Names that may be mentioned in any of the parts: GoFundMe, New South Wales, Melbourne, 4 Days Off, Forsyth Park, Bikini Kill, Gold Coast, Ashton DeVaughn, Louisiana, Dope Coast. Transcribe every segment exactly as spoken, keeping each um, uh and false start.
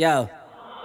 Yo,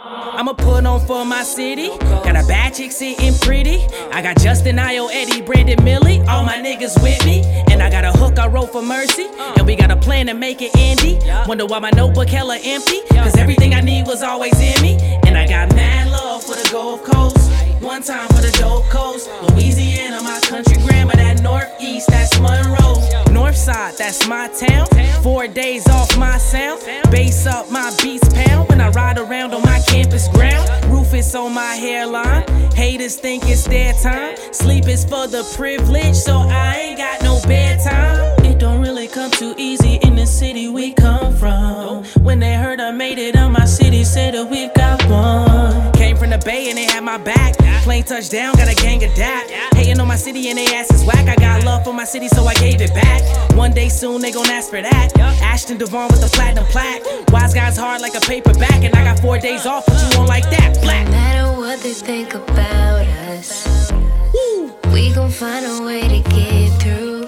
I'ma put on for my city. Got a bad chick sitting pretty. I got Justin, Ayo, Eddie, Brandon, Millie. All my niggas with me. And I got a hook I wrote for Mercy. And we got a plan to make it indie. Wonder why my notebook hella empty. Cause everything I need was always in me. And I got mad love for the Gold Coast. One time for the Dope Coast, Louisiana, my country grandma. That northeast, that's Monroe. Northside, that's my town. Four days off my sound. Bass up my beats pound. When I ride around on my campus ground, roof is on my hairline. Haters think it's their time. Sleep is for the privileged, so I ain't got no bedtime. It don't really come too easy in the city we come from. When they heard I made it on my city, said that we've got one. Came from the Bay and they had my back. Plane touchdown, got a gang of dap. Hating on my city and they ass is whack. I got love for my city, so I gave it back. One day soon they gon' ask for that. Ashton DeVaughn with the platinum plaque. Wise guys hard like a paperback, and I got four days off, but you won't like that. Black. No matter what they think about us, woo, we gon' find a way to get through.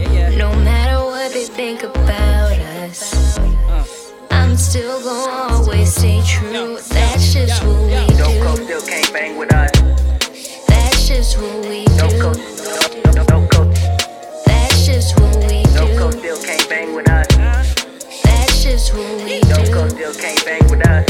Yeah, yeah. No matter what they think about us, uh. I'm still gon' always stay true. Yo, that's just yo, what yo. we Dope do. Coast still can't bang with us. That's just what we Dope do. Coast, no, no, Dope Coast. That's just what we Dope do. Coast still can't bang with us. That's just what we Dope do. Coast still can't bang with us.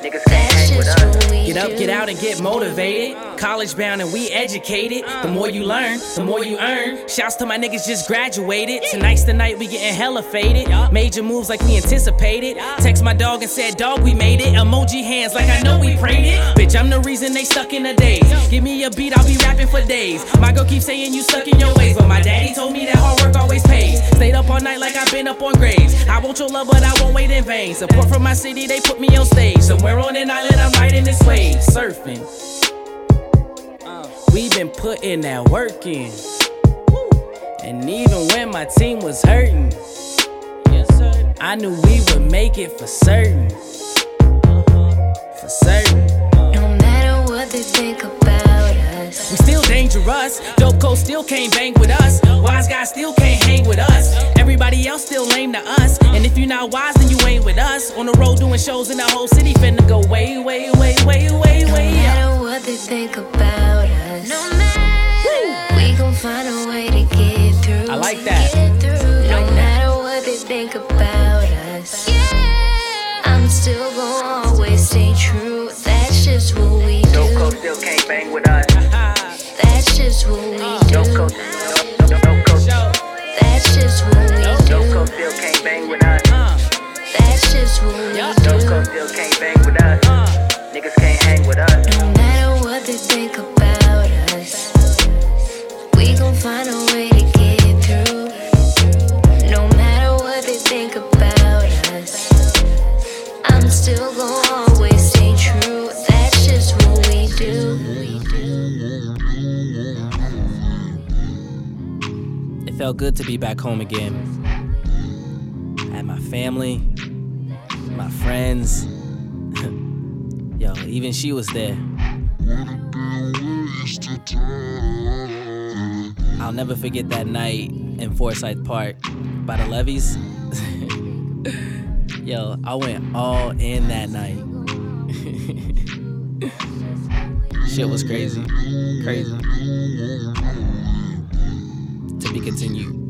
Niggas can't hang with us. Get up, get out, and get motivated. College bound and we educated. The more you learn, the more you earn. Shouts to my niggas just graduated. Tonight's the night we getting hella faded. Major moves like we anticipated. Text my dog and said, dog, we made it. Emoji hands like I know we prayed it. Bitch, I'm the reason they stuck in a daze. Give me a beat, I'll be rapping for days. My girl keeps saying you stuck in your ways, but my daddy told me that hard work always pays. Stayed up all night like I've been up on graves. I want your love, but I won't wait in vain. Support from my city, they put me on stage. Somewhere on an island, I'm riding this wave, surfing. We've been putting that work in. And even when my team was hurting, I knew we would make it for certain. For certain. No matter what they think about us, we still dangerous. Dope Coast still can't bang with us. Wise guys still can't hang with us. Everybody else still lame to us. And if you're not wise, then you ain't with us. On the road doing shows in the whole city, finna go way, way, way, way, way, way. No matter up. What they think about us, no matter, we gon' find a way to get through. I like that. No like matter that. What they think about us, yeah. I'm still gon' always stay true. That's just what we do. Dope Coast still can't bang with us. That's just what we uh, do. Dope Coast, no, no, no, no Coast. That's just what we do. Dope Coast still can't bang with us. Uh, That's just what we do. Dope Coast still can't bang with us. Uh, Niggas can't hang with us. No matter what they think about us, we gon' find a way to get through. No matter what they think about us, I'm still gon' always stay true. That's just what we do. It felt good to be back home again. I had my family, my friends. Yo, even she was there. I'll never forget that night in Forsyth Park by the levees. Yo, I went all in that night. Shit was crazy. Crazy. To be continued.